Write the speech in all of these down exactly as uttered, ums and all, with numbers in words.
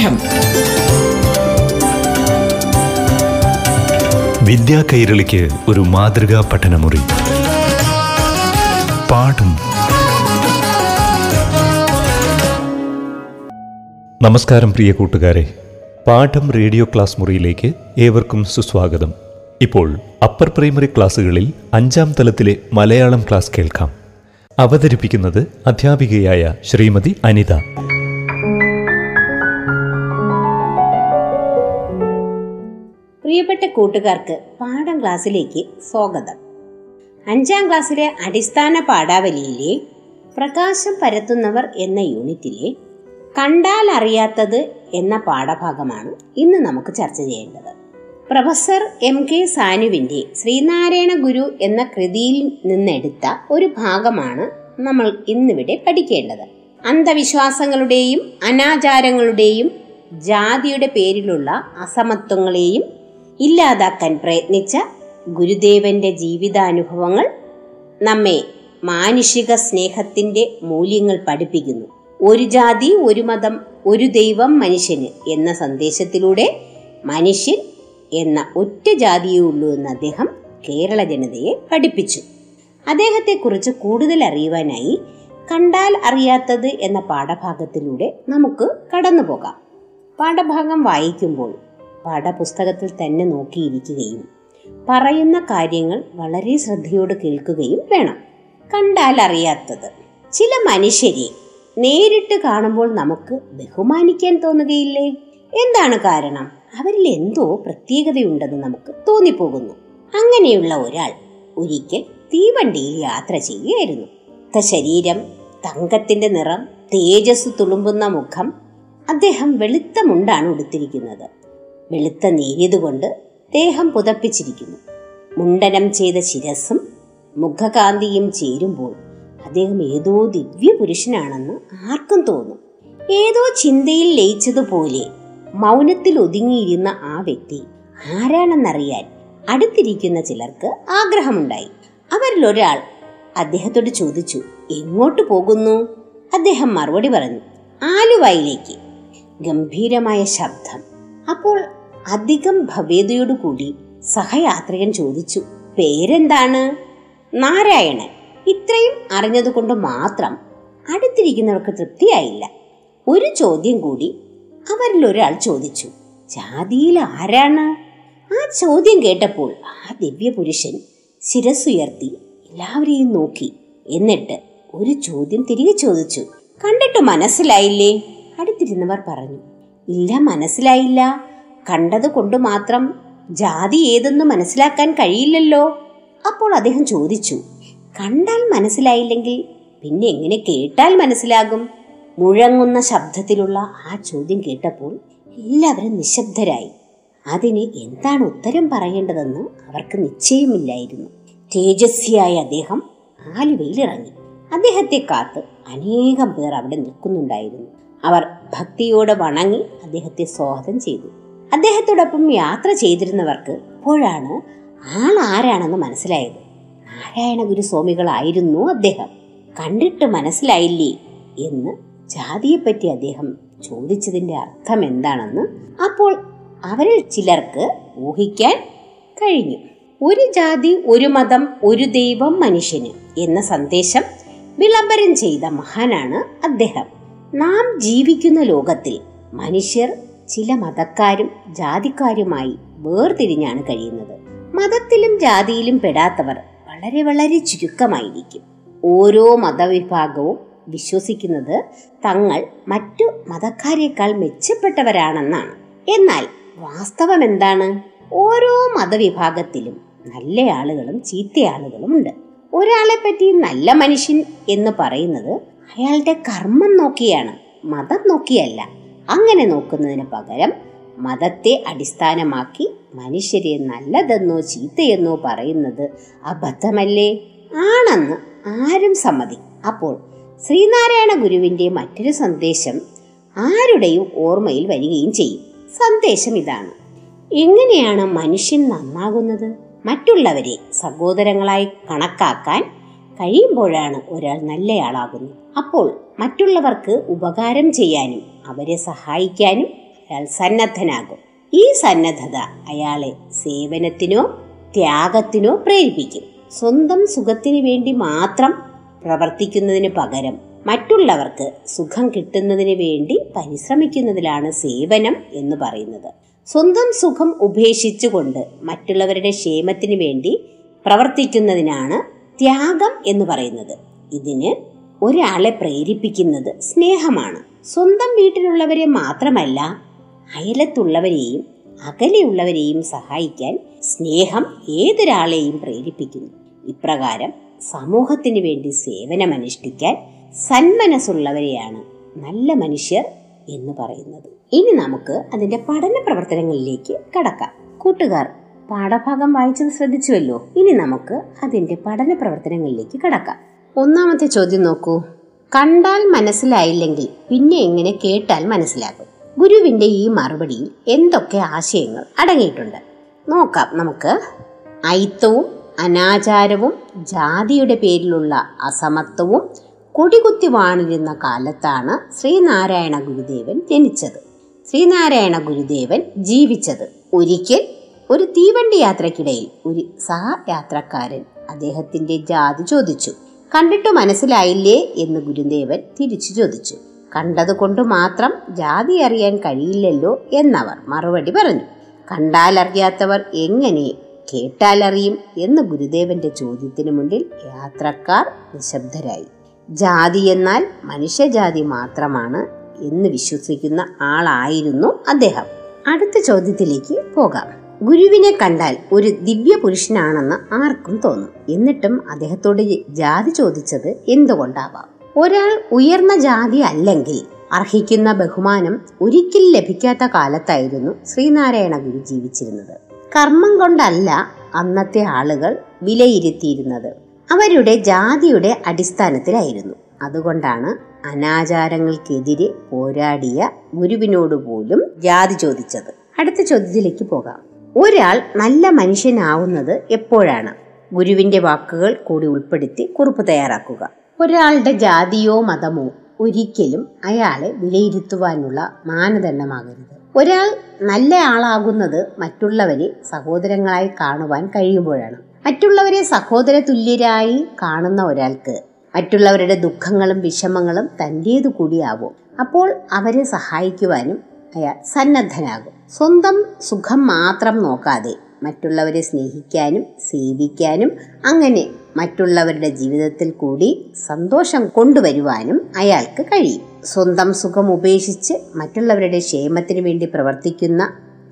പാഠം. വിദ്യാ കൈരളിക്ക് ഒരു മാതൃകാ പഠനമുറി. പാഠം. നമസ്കാരം പ്രിയ കൂട്ടുകാരെ, പാഠം റേഡിയോ ക്ലാസ് മുറിയിലേക്ക് ഏവർക്കും സുസ്വാഗതം. ഇപ്പോൾ അപ്പർ പ്രൈമറി ക്ലാസ്സുകളിൽ അഞ്ചാം തലത്തിലെ മലയാളം ക്ലാസ് കേൾക്കാം. അവതരിപ്പിക്കുന്നത് അധ്യാപികയായ ശ്രീമതി അനിത. പ്രിയപ്പെട്ട കൂട്ടുകാർക്ക് പാഠം ക്ലാസ്സിലേക്ക് സ്വാഗതം. അഞ്ചാം ക്ലാസ്സിലെ അടിസ്ഥാന പാഠാവലിയിലെ പ്രകാശം പരത്തുന്നവർ എന്ന യൂണിറ്റിലെ കണ്ടാൽ അറിയാത്തത് എന്ന പാഠഭാഗമാണ് ഇന്ന് നമുക്ക് ചർച്ച ചെയ്യേണ്ടത്. പ്രൊഫസർ എം കെ സാനുവിൻ്റെ ശ്രീനാരായണ ഗുരു എന്ന കൃതിയിൽ നിന്നെടുത്ത ഒരു ഭാഗമാണ് നമ്മൾ ഇന്നിവിടെ പഠിക്കേണ്ടത്. അന്ധവിശ്വാസങ്ങളുടെയും അനാചാരങ്ങളുടെയും ജാതിയുടെ പേരിലുള്ള അസമത്വങ്ങളെയും ഇല്ലാതാക്കാൻ പ്രയത്നിച്ച ഗുരുദേവന്റെ ജീവിതാനുഭവങ്ങൾ നമ്മെ മാനുഷിക സ്നേഹത്തിൻ്റെ മൂല്യങ്ങൾ പഠിപ്പിക്കുന്നു. ഒരു ജാതി, ഒരു മതം, ഒരു ദൈവം മനുഷ്യന് എന്ന സന്ദേശത്തിലൂടെ മനുഷ്യൻ എന്ന ഒറ്റ ജാതിയേ ഉള്ളൂ എന്ന് അദ്ദേഹം കേരള ജനതയെ പഠിപ്പിച്ചു. അദ്ദേഹത്തെക്കുറിച്ച് കൂടുതൽ അറിയുവാനായി കണ്ടാൽ അറിയാത്തത് എന്ന പാഠഭാഗത്തിലൂടെ നമുക്ക് കടന്നു പോകാം. പാഠഭാഗം വായിക്കുമ്പോൾ പാഠപുസ്തകത്തിൽ തന്നെ നോക്കിയിരിക്കുകയും പറയുന്ന കാര്യങ്ങൾ വളരെ ശ്രദ്ധയോടെ കേൾക്കുകയും വേണം. കണ്ടാൽ അറിയാത്തത്. ചില മനുഷ്യരെ നേരിട്ട് കാണുമ്പോൾ നമുക്ക് ബഹുമാനിക്കാൻ തോന്നുകയില്ലേ? എന്താണ് കാരണം? അവരിൽ എന്തോ പ്രത്യേകതയുണ്ടെന്ന് നമുക്ക് തോന്നിപ്പോകുന്നു. അങ്ങനെയുള്ള ഒരാൾ ഒരിക്കൽ തീവണ്ടിയിൽ യാത്ര ചെയ്യുകയായിരുന്നു. ശരീരം, തങ്കത്തിന്റെ നിറം, തേജസ് തുളുമ്പുന്ന മുഖം. അദ്ദേഹം വെളുത്ത മുണ്ടാണ് ഉടുത്തിരിക്കുന്നത്. വെളുത്ത നേരിയതുകൊണ്ട് ദേഹം പുതപ്പിച്ചിരിക്കുന്നു. മുണ്ടനം ചെയ്ത ശിരസും മുഖകാന്തിയും ചേരുമ്പോൾ അദ്ദേഹം ഏതോ ദിവ്യ പുരുഷനാണെന്ന് ആർക്കും തോന്നും. ഏതോ ചിന്തയിൽ ലയിച്ചതുപോലെ മൗനത്തിൽ ഒതുങ്ങിയിരുന്ന ആ വ്യക്തി ആരാണെന്നറിയാൻ അടുത്തിരിക്കുന്ന ചിലർക്ക് ആഗ്രഹമുണ്ടായി. അവരിലൊരാൾ അദ്ദേഹത്തോട് ചോദിച്ചു, എങ്ങോട്ട് പോകുന്നു? അദ്ദേഹം മറുപടി പറഞ്ഞു, ആലുവയിലേക്ക്. ഗംഭീരമായ ശബ്ദം. അപ്പോൾ അധികം ഭവ്യതയോടുകൂടി സഹയാത്രികൻ ചോദിച്ചു, പേരെന്താണ്? നാരായണൻ. ഇത്രയും അറിഞ്ഞതുകൊണ്ട് മാത്രം അടുത്തിരിക്കുന്നവർക്ക് തൃപ്തിയായില്ല. ഒരു ചോദ്യം കൂടി അവരിലൊരാൾ ചോദിച്ചു, ജാതിയിൽ ആരാണ്? ആ ചോദ്യം കേട്ടപ്പോൾ ആ ദിവ്യപുരുഷൻ ശിരസ്സുയർത്തി എല്ലാവരെയും നോക്കി. എന്നിട്ട് ഒരു ചോദ്യം തിരികെ ചോദിച്ചു, കണ്ടിട്ട് മനസ്സിലായില്ലേ? അടുത്തിരുന്നവർ പറഞ്ഞു, ഇല്ല, മനസ്സിലായില്ല. കണ്ടത് കൊണ്ട് മാത്രം ജാതി ഏതെന്ന് മനസ്സിലാക്കാൻ കഴിയില്ലല്ലോ. അപ്പോൾ അദ്ദേഹം ചോദിച്ചു, കണ്ടാൽ മനസ്സിലായില്ലെങ്കിൽ പിന്നെ എങ്ങനെ കേട്ടാൽ മനസ്സിലാകും? മുഴങ്ങുന്ന ശബ്ദത്തിലുള്ള ആ ചോദ്യം കേട്ടപ്പോൾ എല്ലാവരും നിശബ്ദരായി. അതിന് എന്താണ് ഉത്തരം പറയേണ്ടതെന്ന് അവർക്ക് നിശ്ചയമില്ലായിരുന്നു. തേജസ്വിയായ അദ്ദേഹം ആലുവയിൽ ഇറങ്ങി. അദ്ദേഹത്തെ കാത്ത് അനേകം പേർ അവിടെ നിൽക്കുന്നുണ്ടായിരുന്നു. അവർ ഭക്തിയോടെ വണങ്ങി അദ്ദേഹത്തെ സ്വാഗതം ചെയ്തു. അദ്ദേഹത്തോടൊപ്പം യാത്ര ചെയ്തിരുന്നവർക്ക് അപ്പോഴാണ് ആൾ ആരാണെന്ന് മനസ്സിലായത്. നാരായണ ഗുരുസ്വാമികളായിരുന്നു അദ്ദേഹം. കണ്ടിട്ട് മനസ്സിലായില്ലേ എന്ന് ജാതിയെപ്പറ്റി അദ്ദേഹം ചോദിച്ചതിൻ്റെ അർത്ഥം എന്താണെന്ന് അപ്പോൾ അവരിൽ ചിലർക്ക് ഊഹിക്കാൻ കഴിഞ്ഞു. ഒരു ജാതി, ഒരു മതം, ഒരു ദൈവം മനുഷ്യന് എന്ന സന്ദേശം വിളംബരം ചെയ്ത മഹാനാണ് അദ്ദേഹം. നാം ജീവിക്കുന്ന ലോകത്തിൽ മനുഷ്യർ ചില മതക്കാരും ജാതിക്കാരുമായി വേർതിരിഞ്ഞാണ് കഴിയുന്നത്. മതത്തിലും ജാതിയിലും പെടാത്തവർ വളരെ വളരെ ചുരുക്കമായിരിക്കും. ഓരോ മതവിഭാഗവും വിശ്വസിക്കുന്നത് തങ്ങൾ മറ്റു മതക്കാരേക്കാൾ മെച്ചപ്പെട്ടവരാണെന്നാണ്. എന്നാൽ വാസ്തവം എന്താണ്? ഓരോ മതവിഭാഗത്തിലും നല്ല ആളുകളും ചീത്തയാളുകളും ഉണ്ട്. ഒരാളെ പറ്റി നല്ല മനുഷ്യൻ എന്ന് പറയുന്നത് അയാളുടെ കർമ്മം നോക്കിയാണ്, മതം നോക്കിയല്ല. അങ്ങനെ നോക്കുന്നതിന് പകരം മതത്തെ അടിസ്ഥാനമാക്കി മനുഷ്യരെ നല്ലതെന്നോ ചീത്തയെന്നോ പറയുന്നത് അബദ്ധമല്ലേ? ആണെന്ന് ആരും സമ്മതിക്കും. അപ്പോൾ ശ്രീനാരായണ ഗുരുവിൻ്റെ മറ്റൊരു സന്ദേശം ആരുടെയും ഓർമ്മയിൽ വരികയും ചെയ്യും. സന്ദേശം ഇതാണ്: എങ്ങനെയാണ് മനുഷ്യൻ നന്നാകുന്നത്? മറ്റുള്ളവരെ സഹോദരങ്ങളായി കണക്കാക്കാൻ കഴിയുമ്പോഴാണ് ഒരാൾ നല്ലയാളാകുന്നത്. അപ്പോൾ മറ്റുള്ളവർക്ക് ഉപകാരം ചെയ്യാനും അവരെ സഹായിക്കാനും അയാൾ സന്നദ്ധനാകും. ഈ സന്നദ്ധത അയാളെ സേവനത്തിനോ ത്യാഗത്തിനോ പ്രേരിപ്പിക്കും. സ്വന്തം സുഖത്തിന് വേണ്ടി മാത്രം പ്രവർത്തിക്കുന്നതിന് പകരം മറ്റുള്ളവർക്ക് സുഖം കിട്ടുന്നതിന് വേണ്ടി പരിശ്രമിക്കുന്നതിലാണ് സേവനം എന്ന് പറയുന്നത്. സ്വന്തം സുഖം ഉപേക്ഷിച്ചുകൊണ്ട് മറ്റുള്ളവരുടെ ക്ഷേമത്തിന് വേണ്ടി പ്രവർത്തിക്കുന്നതിനാണ് ത്യാഗം എന്ന് പറയുന്നത്. ഇതിന് ഒരാളെ പ്രേരിപ്പിക്കുന്നത് സ്നേഹമാണ്. സ്വന്തം വീട്ടിലുള്ളവരെ മാത്രമല്ല, അയലത്തുള്ളവരെയും അകലെയുള്ളവരെയും സഹായിക്കാൻ സ്നേഹം ഏതൊരാളെയും പ്രേരിപ്പിക്കുന്നു. ഇപ്രകാരം സമൂഹത്തിന് വേണ്ടി സേവനമനുഷ്ഠിക്കാൻ സന്മനസ്സുള്ളവരെയാണ് നല്ല മനുഷ്യർ എന്ന് പറയുന്നത്. ഇനി നമുക്ക് അതിന്റെ പഠന പ്രവർത്തനങ്ങളിലേക്ക് കടക്കാം. കൂട്ടുകാർ, പാഠഭാഗം വായിച്ചത് ശ്രദ്ധിച്ചുവല്ലോ. ഇനി നമുക്ക് അതിന്റെ പഠന പ്രവർത്തനങ്ങളിലേക്ക് കടക്കാം. ഒന്നാമത്തെ ചോദ്യം നോക്കൂ. കണ്ടാൽ മനസ്സിലായില്ലെങ്കിൽ പിന്നെ എങ്ങനെ കേട്ടാൽ മനസ്സിലാകും? ഗുരുവിന്റെ ഈ മറുപടിയിൽ എന്തൊക്കെ ആശയങ്ങൾ അടങ്ങിയിട്ടുണ്ട്? നോക്കാം നമുക്ക്. ഐത്തവും അനാചാരവും ജാതിയുടെ പേരിലുള്ള അസമത്വവും കൊടികുത്തി വാണിരുന്ന കാലത്താണ് ശ്രീനാരായണ ഗുരുദേവൻ ജനിച്ചത്. ശ്രീനാരായണ ഗുരുദേവൻ ജീവിച്ചത്. ഒരിക്കൽ ഒരു തീവണ്ടി യാത്രക്കിടയിൽ ഒരു സഹയാത്രക്കാരൻ അദ്ദേഹത്തിന്റെ ജാതി ചോദിച്ചു. കണ്ടിട്ട് മനസ്സിലായില്ലേ എന്ന് ഗുരുദേവൻ തിരിച്ചു ചോദിച്ചു. കണ്ടതുകൊണ്ട് മാത്രം ജാതി അറിയാൻ കഴിയില്ലല്ലോ എന്നവർ മറുപടി പറഞ്ഞു. കണ്ടാലറിയാത്തവർ എങ്ങനെ കേട്ടാലറിയും എന്ന് ഗുരുദേവന്റെ ചോദ്യത്തിന് മുന്നിൽ യാത്രക്കാർ നിശബ്ദരായി. ജാതി എന്നാൽ മനുഷ്യജാതി മാത്രമാണ് എന്ന് വിശ്വസിക്കുന്ന ആളായിരുന്നു അദ്ദേഹം. അടുത്ത ചോദ്യത്തിലേക്ക് പോകാം. ഗുരുവിനെ കണ്ടാൽ ഒരു ദിവ്യ പുരുഷനാണെന്ന് ആർക്കും തോന്നും. എന്നിട്ടും അദ്ദേഹത്തോട് ജാതി ചോദിച്ചത് എന്തുകൊണ്ടാവാം? ഒരാൾ ഉയർന്ന ജാതി അല്ലെങ്കിൽ അർഹിക്കുന്ന ബഹുമാനം ഒരിക്കലും ലഭിക്കാത്ത കാലത്തായിരുന്നു ശ്രീനാരായണ ഗുരു ജീവിച്ചിരുന്നത്. കർമ്മം കൊണ്ടല്ല അന്നത്തെ ആളുകൾ വിലയിരുത്തിയിരുന്നത്, അവരുടെ ജാതിയുടെ അടിസ്ഥാനത്തിലായിരുന്നു. അതുകൊണ്ടാണ് അനാചാരങ്ങൾക്കെതിരെ പോരാടിയ ഗുരുവിനോട് പോലും ജാതി ചോദിച്ചത്. അടുത്ത ചോദ്യത്തിലേക്ക് പോകാം. ഒരാൾ നല്ല മനുഷ്യനാവുന്നത് എപ്പോഴാണ്? ഗുരുവിന്റെ വാക്കുകൾ കൂടി ഉൾപ്പെടുത്തി കുറിപ്പ് തയ്യാറാക്കുക. ഒരാളുടെ ജാതിയോ മതമോ ഒരിക്കലും അയാളെ വിലയിരുത്തുവാനുള്ള മാനദണ്ഡമാകരുത്. ഒരാൾ നല്ല ആളാകുന്നത് മറ്റുള്ളവരെ സഹോദരങ്ങളായി കാണുവാൻ കഴിയുമ്പോഴാണ്. മറ്റുള്ളവരെ സഹോദര തുല്യരായി കാണുന്ന ഒരാൾക്ക് മറ്റുള്ളവരുടെ ദുഃഖങ്ങളും വിഷമങ്ങളും തൻ്റേതു കൂടിയാവും. അപ്പോൾ അവരെ സഹായിക്കുവാനും അയാൾ സന്നദ്ധനാകും. സ്വന്തം സുഖം മാത്രം നോക്കാതെ മറ്റുള്ളവരെ സ്നേഹിക്കാനും സേവിക്കാനും അങ്ങനെ മറ്റുള്ളവരുടെ ജീവിതത്തിൽ കൂടി സന്തോഷം കൊണ്ടുവരുവാനും അയാൾക്ക് കഴിയും. സ്വന്തം സുഖം ഉപേക്ഷിച്ച് മറ്റുള്ളവരുടെ ക്ഷേമത്തിന് വേണ്ടി പ്രവർത്തിക്കുന്ന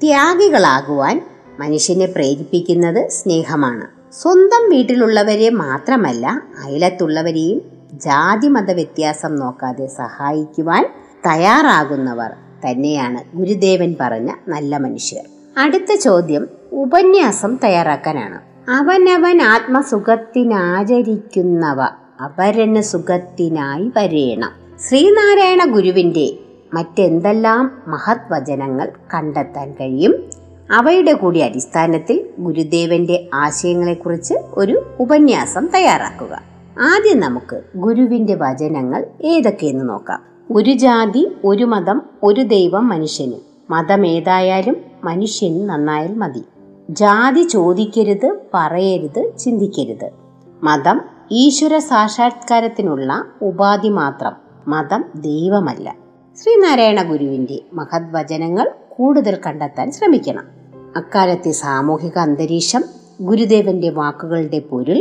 ത്യാഗികളാകുവാൻ മനുഷ്യനെ പ്രേരിപ്പിക്കുന്നത് സ്നേഹമാണ്. സ്വന്തം വീട്ടിലുള്ളവരെ മാത്രമല്ല, അയലത്തുള്ളവരെയും ജാതി മത വ്യത്യാസം നോക്കാതെ സഹായിക്കുവാൻ തയ്യാറാകുന്നവർ തന്നെയാണ് ഗുരുദേവൻ പറഞ്ഞ നല്ല മനുഷ്യർ. അടുത്ത ചോദ്യം ഉപന്യാസം തയ്യാറാക്കാനാണ്. അവനവൻ ആത്മസുഖത്തിനാചരിക്കുന്നവ അപരന് സുഖത്തിനായി വരേണം. ശ്രീനാരായണ ഗുരുവിൻ്റെ മറ്റെന്തെല്ലാം മഹത് വചനങ്ങൾ കണ്ടെത്താൻ കഴിയും? അവയുടെ കൂടി അടിസ്ഥാനത്തിൽ ഗുരുദേവന്റെ ആശയങ്ങളെക്കുറിച്ച് ഒരു ഉപന്യാസം തയ്യാറാക്കുക. ആദ്യം നമുക്ക് ഗുരുവിന്റെ വചനങ്ങൾ ഏതൊക്കെയെന്ന് നോക്കാം. ഒരു ജാതി, ഒരു മതം, ഒരു ദൈവം മനുഷ്യന്. മതമേതായാലും മനുഷ്യന് നന്നായാൽ മതി. ജാതി ചോദിക്കരുത്, പറയരുത്, ചിന്തിക്കരുത്. മതം ഈശ്വര സാക്ഷാത്കാരത്തിനുള്ള ഉപാധി മാത്രം. മതം ദൈവമല്ല. ശ്രീനാരായണ ഗുരുവിന്റെ മഹത് വചനങ്ങൾ കൂടുതൽ കണ്ടെത്താൻ ശ്രമിക്കണം. അക്കാലത്തെ സാമൂഹിക അന്തരീക്ഷം, ഗുരുദേവന്റെ വാക്കുകളുടെ പൊരുൾ,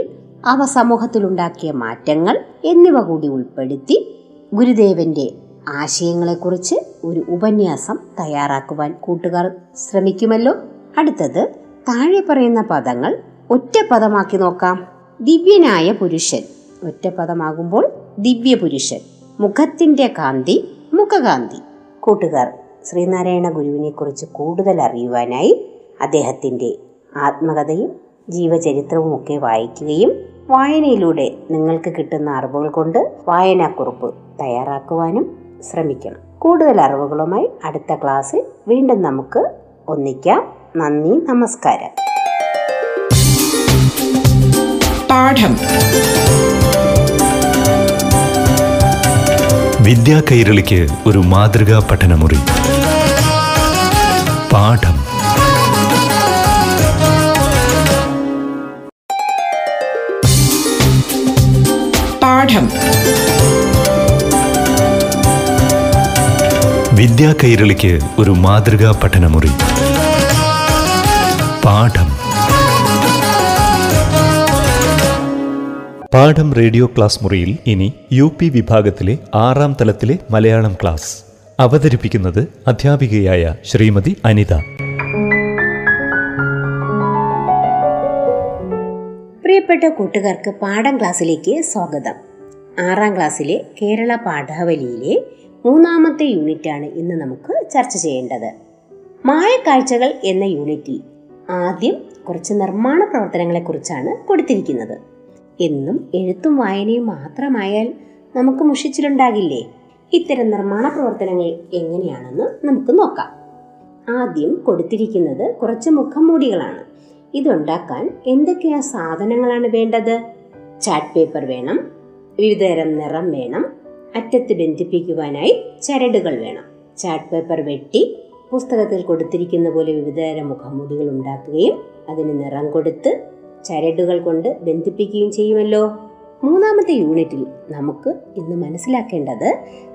അവ സമൂഹത്തിലുണ്ടാക്കിയ മാറ്റങ്ങൾ എന്നിവ കൂടി ഉൾപ്പെടുത്തി ഗുരുദേവന്റെ ആശയങ്ങളെക്കുറിച്ച് ഒരു ഉപന്യാസം തയ്യാറാക്കുവാൻ കൂട്ടുകാർ ശ്രമിക്കുമല്ലോ. അടുത്തത് താഴെ പറയുന്ന പദങ്ങൾ ഒറ്റ പദമാക്കി നോക്കാം. ദിവ്യനായ പുരുഷൻ ഒറ്റ പദമാകുമ്പോൾ ദിവ്യ പുരുഷൻ. മുഖത്തിന്റെ കാന്തി മുഖകാന്തി. കൂട്ടുകാർ, ശ്രീനാരായണ ഗുരുവിനെ കുറിച്ച് കൂടുതൽ അറിയുവാനായി അദ്ദേഹത്തിൻ്റെ ആത്മകഥയും ജീവചരിത്രവും ഒക്കെ വായിക്കുകയും വായനയിലൂടെ നിങ്ങൾക്ക് കിട്ടുന്ന അറിവുകൾ കൊണ്ട് വായനാക്കുറിപ്പ് തയ്യാറാക്കുവാനും ശ്രമിക്കണം. കൂടുതൽ അറിവുകളുമായി അടുത്ത ക്ലാസ്സിൽ വീണ്ടും നമുക്ക് ഒന്നിക്കാം. നന്ദി, നമസ്കാരം. പാഠം വിദ്യാ കൈരളിക്ക് ഒരു മാതൃകാ പഠനമുറി. പാഠം. പാഠം വിദ്യാ കൈരളിക്ക് ഒരു മാതൃകാ പഠനമുറി. പാഠം പാഠം റേഡിയോ ക്ലാസ് മുറിയിൽ ഇനി യു പി വിഭാഗത്തിലെ ആറാം തലത്തിലെ മലയാളം ക്ലാസ് അവതരിപ്പിക്കുന്നത് അധ്യാപികയായ ശ്രീമതി അനിത. പ്രിയപ്പെട്ട കൂട്ടുകാർക്ക് പാഠം ക്ലാസ്സിലേക്ക് സ്വാഗതം. ആറാം ക്ലാസ്സിലെ കേരള പാഠാവലിയിലെ മൂന്നാമത്തെ യൂണിറ്റാണ് ഇന്ന് നമുക്ക് ചർച്ച ചെയ്യേണ്ടത്. മായക്കാഴ്ചകൾ എന്ന യൂണിറ്റിൽ ആദ്യം കുറച്ച് നിർമ്മാണ പ്രവർത്തനങ്ങളെക്കുറിച്ചാണ് കൊടുത്തിരിക്കുന്നത്. എന്നും എഴുത്തും വായനയും മാത്രമായാൽ നമുക്ക് മുഷിച്ചിലുണ്ടാകില്ലേ? ഇത്തരം നിർമ്മാണ പ്രവർത്തനങ്ങൾ എങ്ങനെയാണെന്ന് നമുക്ക് നോക്കാം. ആദ്യം കൊടുത്തിരിക്കുന്നത് കുറച്ച് മുഖംമൂടികളാണ്. ഇതുണ്ടാക്കാൻ എന്തൊക്കെയാ സാധനങ്ങളാണ് വേണ്ടത്? ചാർട്ട് പേപ്പർ വേണം, വിവിധതരം നിറം വേണം, അറ്റത്ത് ബന്ധിപ്പിക്കുവാനായി ചരടുകൾ വേണം. ചാർട്ട് പേപ്പർ വെട്ടി പുസ്തകത്തിൽ കൊടുത്തിരിക്കുന്ന പോലെ വിവിധതരം മുഖംമൂടികൾ ഉണ്ടാക്കുകയും അതിന് നിറം കൊടുത്ത് ചരടുകൾ കൊണ്ട് ബന്ധിപ്പിക്കുകയും ചെയ്യുമല്ലോ. മൂന്നാമത്തെ യൂണിറ്റിൽ നമുക്ക് ഇന്ന് മനസ്സിലാക്കേണ്ടത്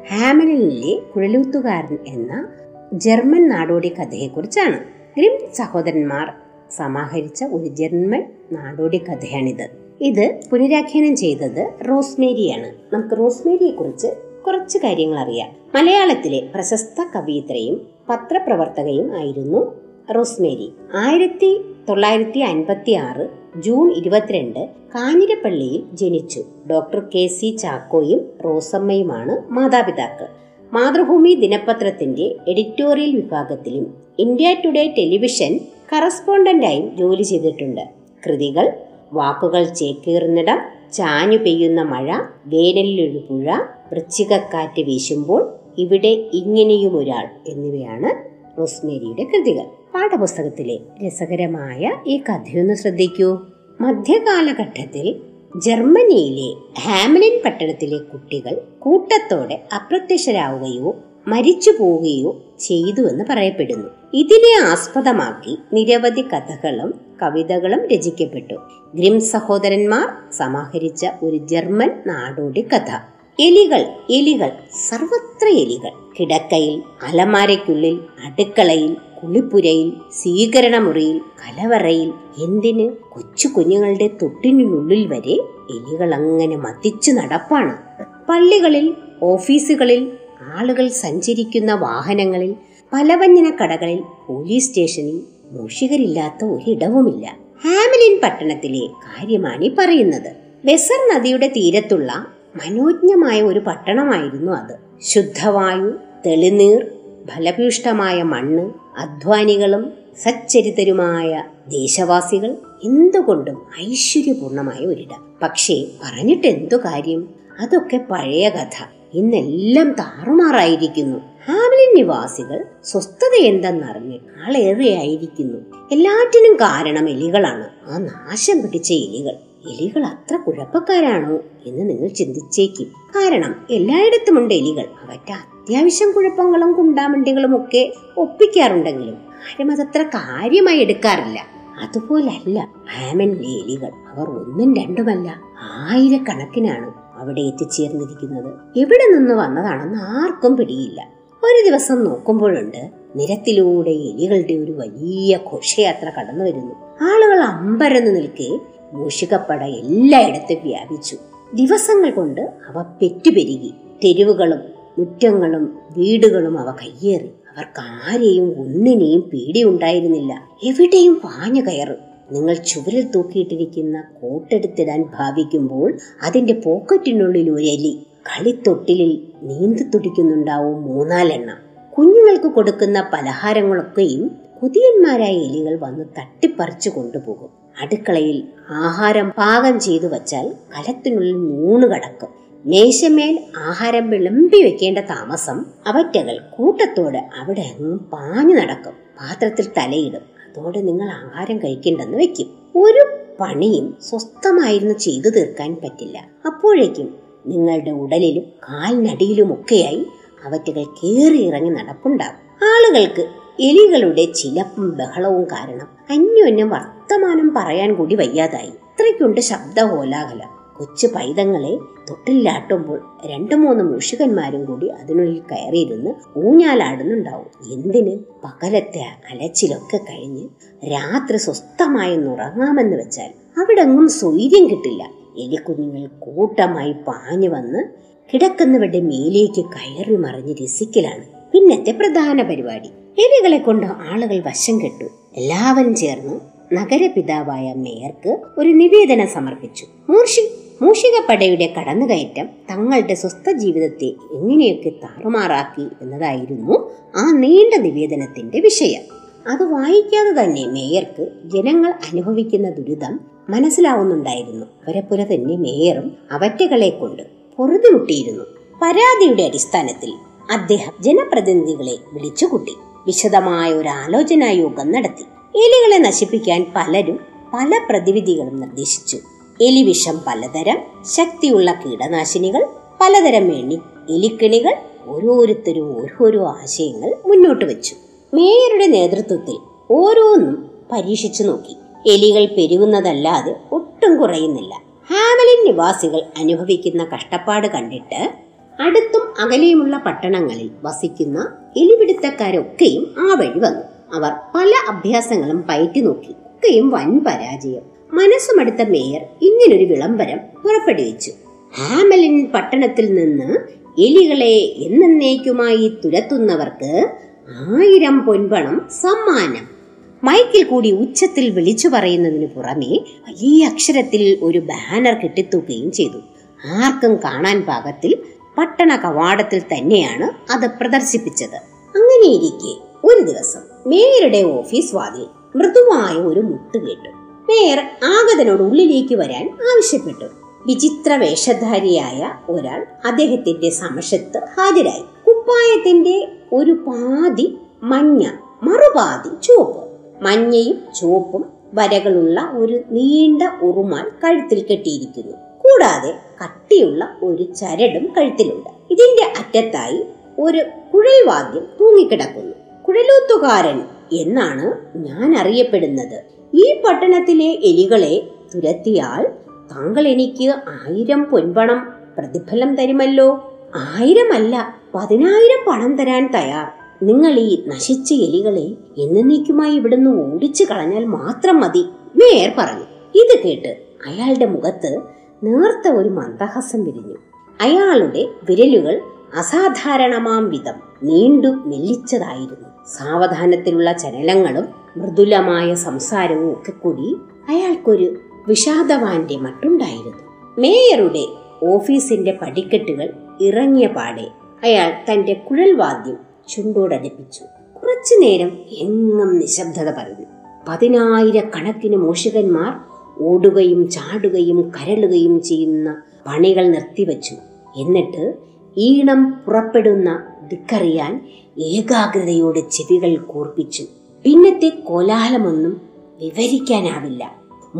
ഹാമലിനിലെ കുഴലൂത്തുകാരൻ എന്ന ജർമ്മൻ നാടോടി കഥയെക്കുറിച്ചാണ്. ഗ്രിം സഹോദരന്മാർ സമാഹരിച്ച ഒരു ജർമ്മൻ നാടോടി കഥയാണിത്. ഇത് പുനരാഖ്യാനം ചെയ്തത് റോസ്മേരിയാണ്. നമുക്ക് റോസ്മേരിയെ കുറിച്ച് കുറച്ച് കാര്യങ്ങൾ അറിയാം. മലയാളത്തിലെ പ്രശസ്ത കവയിത്രിയും പത്രപ്രവർത്തകയും ആയിരുന്നു റോസ്മേരി. ആയിരത്തി തൊള്ളായിരത്തി അൻപത്തി ആറ് ജൂൺ ഇരുപത്തിരണ്ട് കാഞ്ഞിരപ്പള്ളിയിൽ ജനിച്ചു. ഡോക്ടർ കെ സി ചാക്കോയും റോസമ്മയുമാണ് മാതാപിതാക്കൾ. മാതൃഭൂമി ദിനപത്രത്തിന്റെ എഡിറ്റോറിയൽ വിഭാഗത്തിലും ഇന്ത്യ ടുഡേ ടെലിവിഷൻ കറസ്പോണ്ടന്റായും ജോലി ചെയ്തിട്ടുണ്ട്. കൃതികൾ വാക്കുകൾ ചേക്കേറുന്നിടം, ചാഞ്ഞു പെയ്യുന്ന മഴ, വേനലിലൊരു പുഴ, വൃശ്ചികക്കാറ്റ് വീശുമ്പോൾ, ഇവിടെ ഇങ്ങനെയും ഒരാൾ എന്നിവയാണ് റോസ്മേരിയുടെ കൃതികൾ. പാഠപുസ്തകത്തിലെ രസകരമായ ഈ കഥയൊന്ന് ശ്രദ്ധിക്കൂ. മധ്യകാലഘട്ടത്തിൽ ജർമ്മനിയിലെ ഹാമലിൻ പട്ടണത്തിലെ കുട്ടികൾ കൂട്ടത്തോടെ അപ്രത്യക്ഷരാവുകയോ മരിച്ചു പോവുകയോ ചെയ്തുവെന്ന് പറയപ്പെടുന്നു. ഇതിനെ ആസ്പദമാക്കി നിരവധി കഥകളും കവിതകളും രചിക്കപ്പെട്ടു. ഗ്രിം സഹോദരന്മാർ സമാഹരിച്ച ഒരു ജർമ്മൻ നാടോടി കഥ. എലികൾ എലികൾ സർവത്ര എലികൾ. കിടക്കയിൽ, അലമാരയ്ക്കുള്ളിൽ, അടുക്കളയിൽ, കുളിപ്പുരയിൽ, സ്വീകരണമുറിയിൽ, കലവറയിൽ, എന്തിന് കൊച്ചു കുഞ്ഞുങ്ങളുടെ തൊട്ടിനുള്ളിൽ വരെ എലികൾ അങ്ങനെ മതിച്ചു നടപ്പാണ്. പള്ളികളിൽ, ഓഫീസുകളിൽ, ആളുകൾ സഞ്ചരിക്കുന്ന വാഹനങ്ങളിൽ, പലവ്യഞ്ജന കടകളിൽ, പോലീസ് സ്റ്റേഷനിൽ മൂഷികരില്ലാത്ത ഒരിടവുമില്ല. ഹാമലിൻ പട്ടണത്തിലെ കാര്യമാണ് ഈ പറയുന്നത്. വെസർ നദിയുടെ തീരത്തുള്ള മനോജ്ഞമായ ഒരു പട്ടണമായിരുന്നു അത്. ശുദ്ധവായു, തെളിനീർ, ഫലഭൂയിഷ്ടമായ മണ്ണ്, അധ്വാനികളും സച്ചരിതരുമായ ദേശവാസികൾ, എന്തുകൊണ്ടും ഐശ്വര്യപൂർണമായ ഒരിടം. പക്ഷേ പറഞ്ഞിട്ടെന്തു കാര്യം, അതൊക്കെ പഴയ കഥ. ഇന്നെല്ലാം താറുമാറായിരിക്കുന്നു. ഹാമലിൻ നിവാസികൾ സ്വസ്ഥത എന്തെന്നറിഞ്ഞ് ആളേറെയായിരിക്കുന്നു. എല്ലാറ്റിനും കാരണം എലികളാണ്. ആ നാശം പിടിച്ച എലികൾ എലികൾ അത്ര കുഴപ്പക്കാരാണോ എന്ന് നിങ്ങൾ ചിന്തിച്ചേക്കും. കാരണം എല്ലായിടത്തുമുണ്ട് എലികൾ. അവറ്റ അത്യാവശ്യം കുഴപ്പങ്ങളും കുണ്ടാമണ്ടികളും ഒക്കെ ഒപ്പിക്കാറുണ്ടെങ്കിലും ആരും അതത്ര കാര്യമായി എടുക്കാറില്ല. അതുപോലല്ല ഹാമലിനിലെ എലികൾ. അവർ ഒന്നും രണ്ടുമല്ല, ആയിരക്കണക്കിനാണ് അവിടെ എത്തിച്ചേർന്നിരിക്കുന്നത്. എവിടെ നിന്ന് വന്നതാണെന്ന് ആർക്കും പിടിയില്ല. ഒരു ദിവസം നോക്കുമ്പോഴുണ്ട് നിരത്തിലൂടെ എലികളുടെ ഒരു വലിയ ഘോഷയാത്ര കടന്നു വരുന്നു. ആളുകൾ അമ്പരന്ന് നിൽക്കെ മൂഷികപ്പട എല്ലായിടത്തും വ്യാപിച്ചു. ദിവസങ്ങൾ കൊണ്ട് അവ പെറ്റുപെരുകി. തെരുവുകളും മുറ്റങ്ങളും വീടുകളും അവ കയ്യേറി. അവർക്ക് ആരെയും ഒന്നിനെയും പേടിയുണ്ടായിരുന്നില്ല. എവിടെയും പാഞ്ഞു കയറും. നിങ്ങൾ ചുവരിൽ തൂക്കിയിട്ടിരിക്കുന്ന കോട്ടെടുത്തിടാൻ ഭാവിക്കുമ്പോൾ അതിന്റെ പോക്കറ്റിനുള്ളിൽ ഒരു എലി. കളിത്തൊട്ടിലിൽ നീന്തി തുടിക്കുന്നുണ്ടാവും മൂന്നാലെണ്ണം. കുഞ്ഞുങ്ങൾക്ക് കൊടുക്കുന്ന പലഹാരങ്ങളൊക്കെയും കുതിയന്മാരായ എലികൾ വന്ന് തട്ടിപ്പറിച്ചു കൊണ്ടുപോകും. അടുക്കളയിൽ ആഹാരം പാകം ചെയ്തു വച്ചാൽ കലത്തിനുള്ളിൽ നൂണ് കടക്കും. മേശമേൽ ആഹാരം വിളമ്പി വെക്കേണ്ട താമസം അവറ്റകൾ കൂട്ടത്തോടെ അവിടെ അങ്ങ് പാഞ്ഞു നടക്കും. പാത്രത്തിൽ തലയിടും. അതോടെ നിങ്ങൾ ആഹാരം കഴിക്കേണ്ടെന്ന് വെക്കും. ഒരു പണിയും സ്വസ്ഥമായിരുന്നു ചെയ്തു തീർക്കാൻ പറ്റില്ല. അപ്പോഴേക്കും നിങ്ങളുടെ ഉടലിലും കാലിനടിയിലുമൊക്കെയായി അവറ്റകൾ കയറി ഇറങ്ങി നടപ്പുണ്ടാകും. ആളുകൾക്ക് എലികളുടെ ചിലപ്പും ബഹളവും കാരണം അന്യോന്യം വർത്തമാനം പറയാൻ കൂടി വയ്യാതായി. ഇത്രയ്ക്കുണ്ട് ശബ്ദകോലാഹലം. കൊച്ചു പൈതങ്ങളെ തൊട്ടിലാട്ടുമ്പോൾ രണ്ടു മൂന്ന് മുഷികന്മാരും കൂടി അതിനുള്ളിൽ കയറിയിരുന്ന് ഊഞ്ഞാലാടുന്നുണ്ടാവും. എന്തിന്? പകലത്തെ അലച്ചിലൊക്കെ കഴിഞ്ഞ് രാത്രി സ്വസ്ഥമായി ഉറങ്ങാമെന്ന് വെച്ചാൽ അവിടെങ്ങും സ്വൈര്യം കിട്ടില്ല. എലിക്കുഞ്ഞുങ്ങൾ കൂട്ടമായി പാഞ്ഞു വന്ന് കിടക്കുന്നവരുടെ മേലേക്ക് കയറി മറിഞ്ഞ് രസിക്കലാണ് പിന്നത്തെ പ്രധാന പരിപാടി. എലികളെ കൊണ്ട് ആളുകൾ വശം കെട്ടു. എല്ലാവരും ചേർന്ന് നഗരപിതാവായ മേയർക്ക് ഒരു നിവേദനം സമർപ്പിച്ചു. മൂർഷി മൂഷികപ്പടയുടെ കടന്നുകയറ്റം തങ്ങളുടെ സ്വസ്ഥ ജീവിതത്തെ എങ്ങനെയൊക്കെ താറുമാറാക്കി എന്നതായിരുന്നു ആ നീണ്ട നിവേദനത്തിന്റെ വിഷയം. അത് വായിക്കാതെ തന്നെ മേയർക്ക് ജനങ്ങൾ അനുഭവിക്കുന്ന ദുരിതം മനസ്സിലാവുന്നുണ്ടായിരുന്നു. അവരെപ്പോലെ തന്നെ മേയറും അവറ്റകളെ കൊണ്ട് പൊറുതിമുട്ടിയിരുന്നു. പരാതിയുടെ അടിസ്ഥാനത്തിൽ അദ്ദേഹം ജനപ്രതിനിധികളെ വിളിച്ചുകൂട്ടി വിശദമായ ഒരു ആലോചനാ യോഗം നടത്തി. എലികളെ നശിപ്പിക്കാൻ പലരും പല പ്രതിവിധികളും നിർദ്ദേശിച്ചു. എലിവിഷം, പലതരം ശക്തിയുള്ള കീടനാശിനികൾ, പലതരം എണ്ണി എലിക്കിണികൾ, ഓരോരുത്തരും ഓരോരോ ആശയങ്ങൾ മുന്നോട്ട് വെച്ചു. മേയറുടെ നേതൃത്വത്തിൽ ഓരോന്നും പരീക്ഷിച്ചു നോക്കി. എലികൾ പെരുകുന്നതല്ലാതെ ഒട്ടും കുറയുന്നില്ല. ഹാമലിൻ നിവാസികൾ അനുഭവിക്കുന്ന കഷ്ടപ്പാട് കണ്ടിട്ട് അടുത്തും അകലെയുമുള്ള പട്ടണങ്ങളിൽ വസിക്കുന്ന എലിപിടുത്തക്കാരൊക്കെയും ആ വഴി വന്നു. അവർ പല അഭ്യാസങ്ങളും പയറ്റി നോക്കി. ഒക്കെയും വൻ പരാജയം. മനസ്സുമടുത്ത മേയർ ഇങ്ങനൊരു വിളംബരം പുറപ്പെടുവിച്ചു: ഹാമലിൻ പട്ടണത്തിൽ നിന്ന് എലികളെ എന്നേക്കുമായി തുരത്തുന്നവർക്ക് ആയിരം പൊൻപണം സമ്മാനം. മൈക്കിൽ കൂടി ഉച്ചത്തിൽ വിളിച്ചു പറയുന്നതിന് പുറമെ വലിയ അക്ഷരത്തിൽ ഒരു ബാനർ കെട്ടിത്തൂക്കുകയും ചെയ്തു. ആർക്കും കാണാൻ പാകത്തിൽ പട്ടണ കവാടത്തിൽ തന്നെയാണ് അത് പ്രദർശിപ്പിച്ചത്. അങ്ങനെയിരിക്കെ ഒരു ദിവസം മേയറുടെ ഓഫീസ് വാതിൽ മൃദുവായ ഒരു മുട്ട് കേട്ടു. മേയർ ആഗതനോട് ഉള്ളിലേക്ക് വരാൻ ആവശ്യപ്പെട്ടു. വിചിത്ര വേഷധാരിയായ ഒരാൾ അദ്ദേഹത്തിന്റെ സമക്ഷത്ത് ഹാജരായി. കുപ്പായത്തിന്റെ ഒരു പാതി മഞ്ഞ, മറുപാതി ചുവപ്പ്. മഞ്ഞയും ചുവപ്പും വരകളുള്ള ഒരു നീണ്ട ഉറുമാൽ കഴുത്തിൽ കെട്ടിയിരിക്കുന്നു. കൂടാതെ കട്ടിയുള്ള ഒരു ചരടും കഴുത്തിലുണ്ട്. ഇതിന്റെ അറ്റത്തായി ഒരു കുഴൽവാദ്യം തൂങ്ങിക്കിടക്കുന്നു. കുഴലൂത്തുകാരൻ എന്നാണ് ഞാൻ അറിയപ്പെടുന്നത്. ഈ പട്ടണത്തിലെ എലികളെ തുരത്തിയാൽ താങ്കൾ എനിക്ക് ആയിരം പൊൻപണം പ്രതിഫലം തരുമല്ലോ. ആയിരമല്ല, പതിനായിരം പണം തരാൻ തയ്യാർ. നിങ്ങൾ ഈ നശിച്ച എലികളെ എന്നേക്കുമായി ഇവിടുന്ന് ഓടിച്ചു കളഞ്ഞാൽ മാത്രം മതി, മേയർ പറഞ്ഞു. ഇത് കേട്ട് അയാളുടെ മുഖത്ത് നേർത്ത ഒരു മന്ദഹാസം വിരിഞ്ഞു. അയാളുടെ വിരലുകൾ അസാധാരണമാം വിധം നീണ്ടു മെല്ലിച്ചതായിരുന്നു. സാവധാനത്തിലുള്ള ചലനങ്ങളും മൃദുലമായ സംസാരവും ഒക്കെ കൂടി അയാൾക്കൊരു വിഷാദവാന്റെ മട്ടുണ്ടായിരുന്നു. മേയറുടെ ഓഫീസിന്റെ പടിക്കെട്ടുകൾ ഇറങ്ങിയ പാടെ അയാൾ തന്റെ കുഴൽവാദ്യം ചുണ്ടോടടുപ്പിച്ചു. കുറച്ചുനേരം എങ്ങും നിശബ്ദത പരന്നു. പതിനായിരക്കണക്കിന് മൂഷികന്മാർ ഓടുകയും ചാടുകയും കരളുകയും ചെയ്യുന്ന പണികൾ നിർത്തിവച്ചു. എന്നിട്ട് ഈണം പുറപ്പെടുന്ന ദിക്കറിയാൻ ഏകാഗ്രതയോടെ ചെവികൾ കൂർപ്പിച്ചു. പിന്നത്തെ കോലാഹലമൊന്നും വിവരിക്കാനാവില്ല.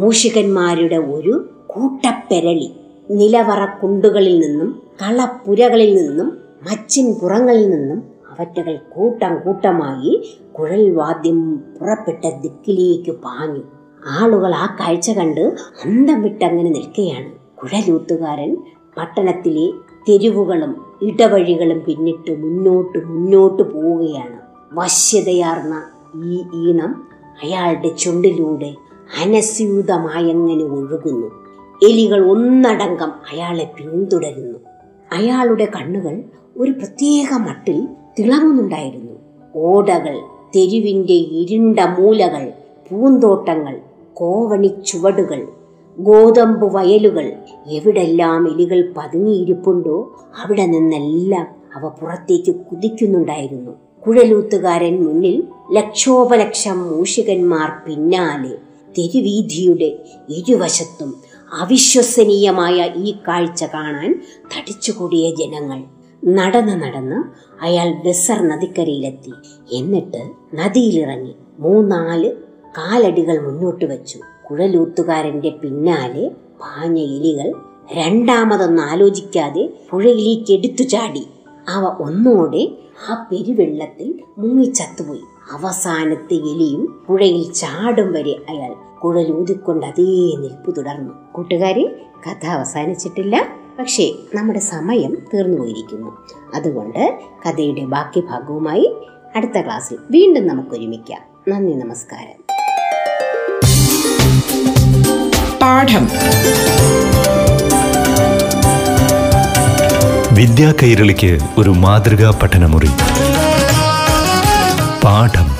മൂഷികന്മാരുടെ ഒരു കൂട്ടപ്പെരളി നിലവറ കുണ്ടുകളിൽ നിന്നും കളപ്പുരകളിൽ നിന്നും മച്ചിൻ പുറങ്ങളിൽ നിന്നും അവറ്റകൾ കൂട്ടം കൂട്ടമായി കുഴൽവാദ്യം പുറപ്പെട്ട ദിക്കിലേക്ക് പാഞ്ഞു. ആളുകൾ ആ കാഴ്ച കണ്ട് അന്തം വിട്ടങ്ങനെ നിൽക്കുകയാണ്. കുഴലൂത്തുകാരൻ പട്ടണത്തിലെ തെരുവുകളും ഇടവഴികളും പിന്നിട്ട് മുന്നോട്ട് മുന്നോട്ട് പോവുകയാണ്. വശ്യതയാർന്ന ഈ ഈണം അയാളുടെ ചുണ്ടിലൂടെ അനസ്യൂതമായങ്ങനെ ഒഴുകുന്നു. എലികൾ ഒന്നടങ്കം അയാളെ പിന്തുടരുന്നു. അയാളുടെ കണ്ണുകൾ ഒരു പ്രത്യേക മട്ടിൽ തിളങ്ങുന്നുണ്ടായിരുന്നു. ഓടകൾ, തെരുവിൻ്റെ ഇരുണ്ട മൂലകൾ, പൂന്തോട്ടങ്ങൾ, കോവണിച്ചുവടുകൾ, ഗോതമ്പ് വയലുകൾ, എവിടെല്ലാം എലികൾ പതുങ്ങിയിരിപ്പുണ്ടോ അവിടെ നിന്നെല്ലാം അവ പുറത്തേക്ക് കുതിക്കുന്നുണ്ടായിരുന്നു. കുഴലൂത്തുകാരൻ മുന്നിൽ, ലക്ഷോപലക്ഷം മൂഷികന്മാർ പിന്നാലെ. തെരുവീഥിയുടെ ഇരുവശത്തും അവിശ്വസനീയമായ ഈ കാഴ്ച കാണാൻ തടിച്ചുകൂടിയ ജനങ്ങൾ. നടന്ന് നടന്ന് അയാൾ വെസർ നദിക്കരയിലെത്തി. എന്നിട്ട് നദിയിലിറങ്ങി മൂന്നാല് കാലടികൾ മുന്നോട്ട് വെച്ചു. കുഴലൂത്തുകാരന്റെ പിന്നാലെ പാഞ്ഞ എലികൾ രണ്ടാമതൊന്നും ആലോചിക്കാതെ പുഴയിലേക്ക് എടുത്തു ചാടി. അവ ഒന്നോടെ ആ പെരുവെള്ളത്തിൽ മുങ്ങിച്ചത്തുപോയി. അവസാനത്തെ എലിയും പുഴയിൽ ചാടും വരെ അയാൾ കുഴലൂതിക്കൊണ്ട് അതേ നിൽപ്പ് തുടർന്നു. കൂട്ടുകാരെ, കഥ അവസാനിച്ചിട്ടില്ല, പക്ഷേ നമ്മുടെ സമയം തീർന്നു പോയിരിക്കുന്നു. അതുകൊണ്ട് കഥയുടെ ബാക്കി ഭാഗവുമായി അടുത്ത ക്ലാസ്സിൽ വീണ്ടും നമുക്ക് ഒരുമിക്കാം. നന്ദി, നമസ്കാരം. പാഠം വിദ്യാ കൈരളിക്ക് ഒരു മാതൃകാ പഠനമുറി. പാഠം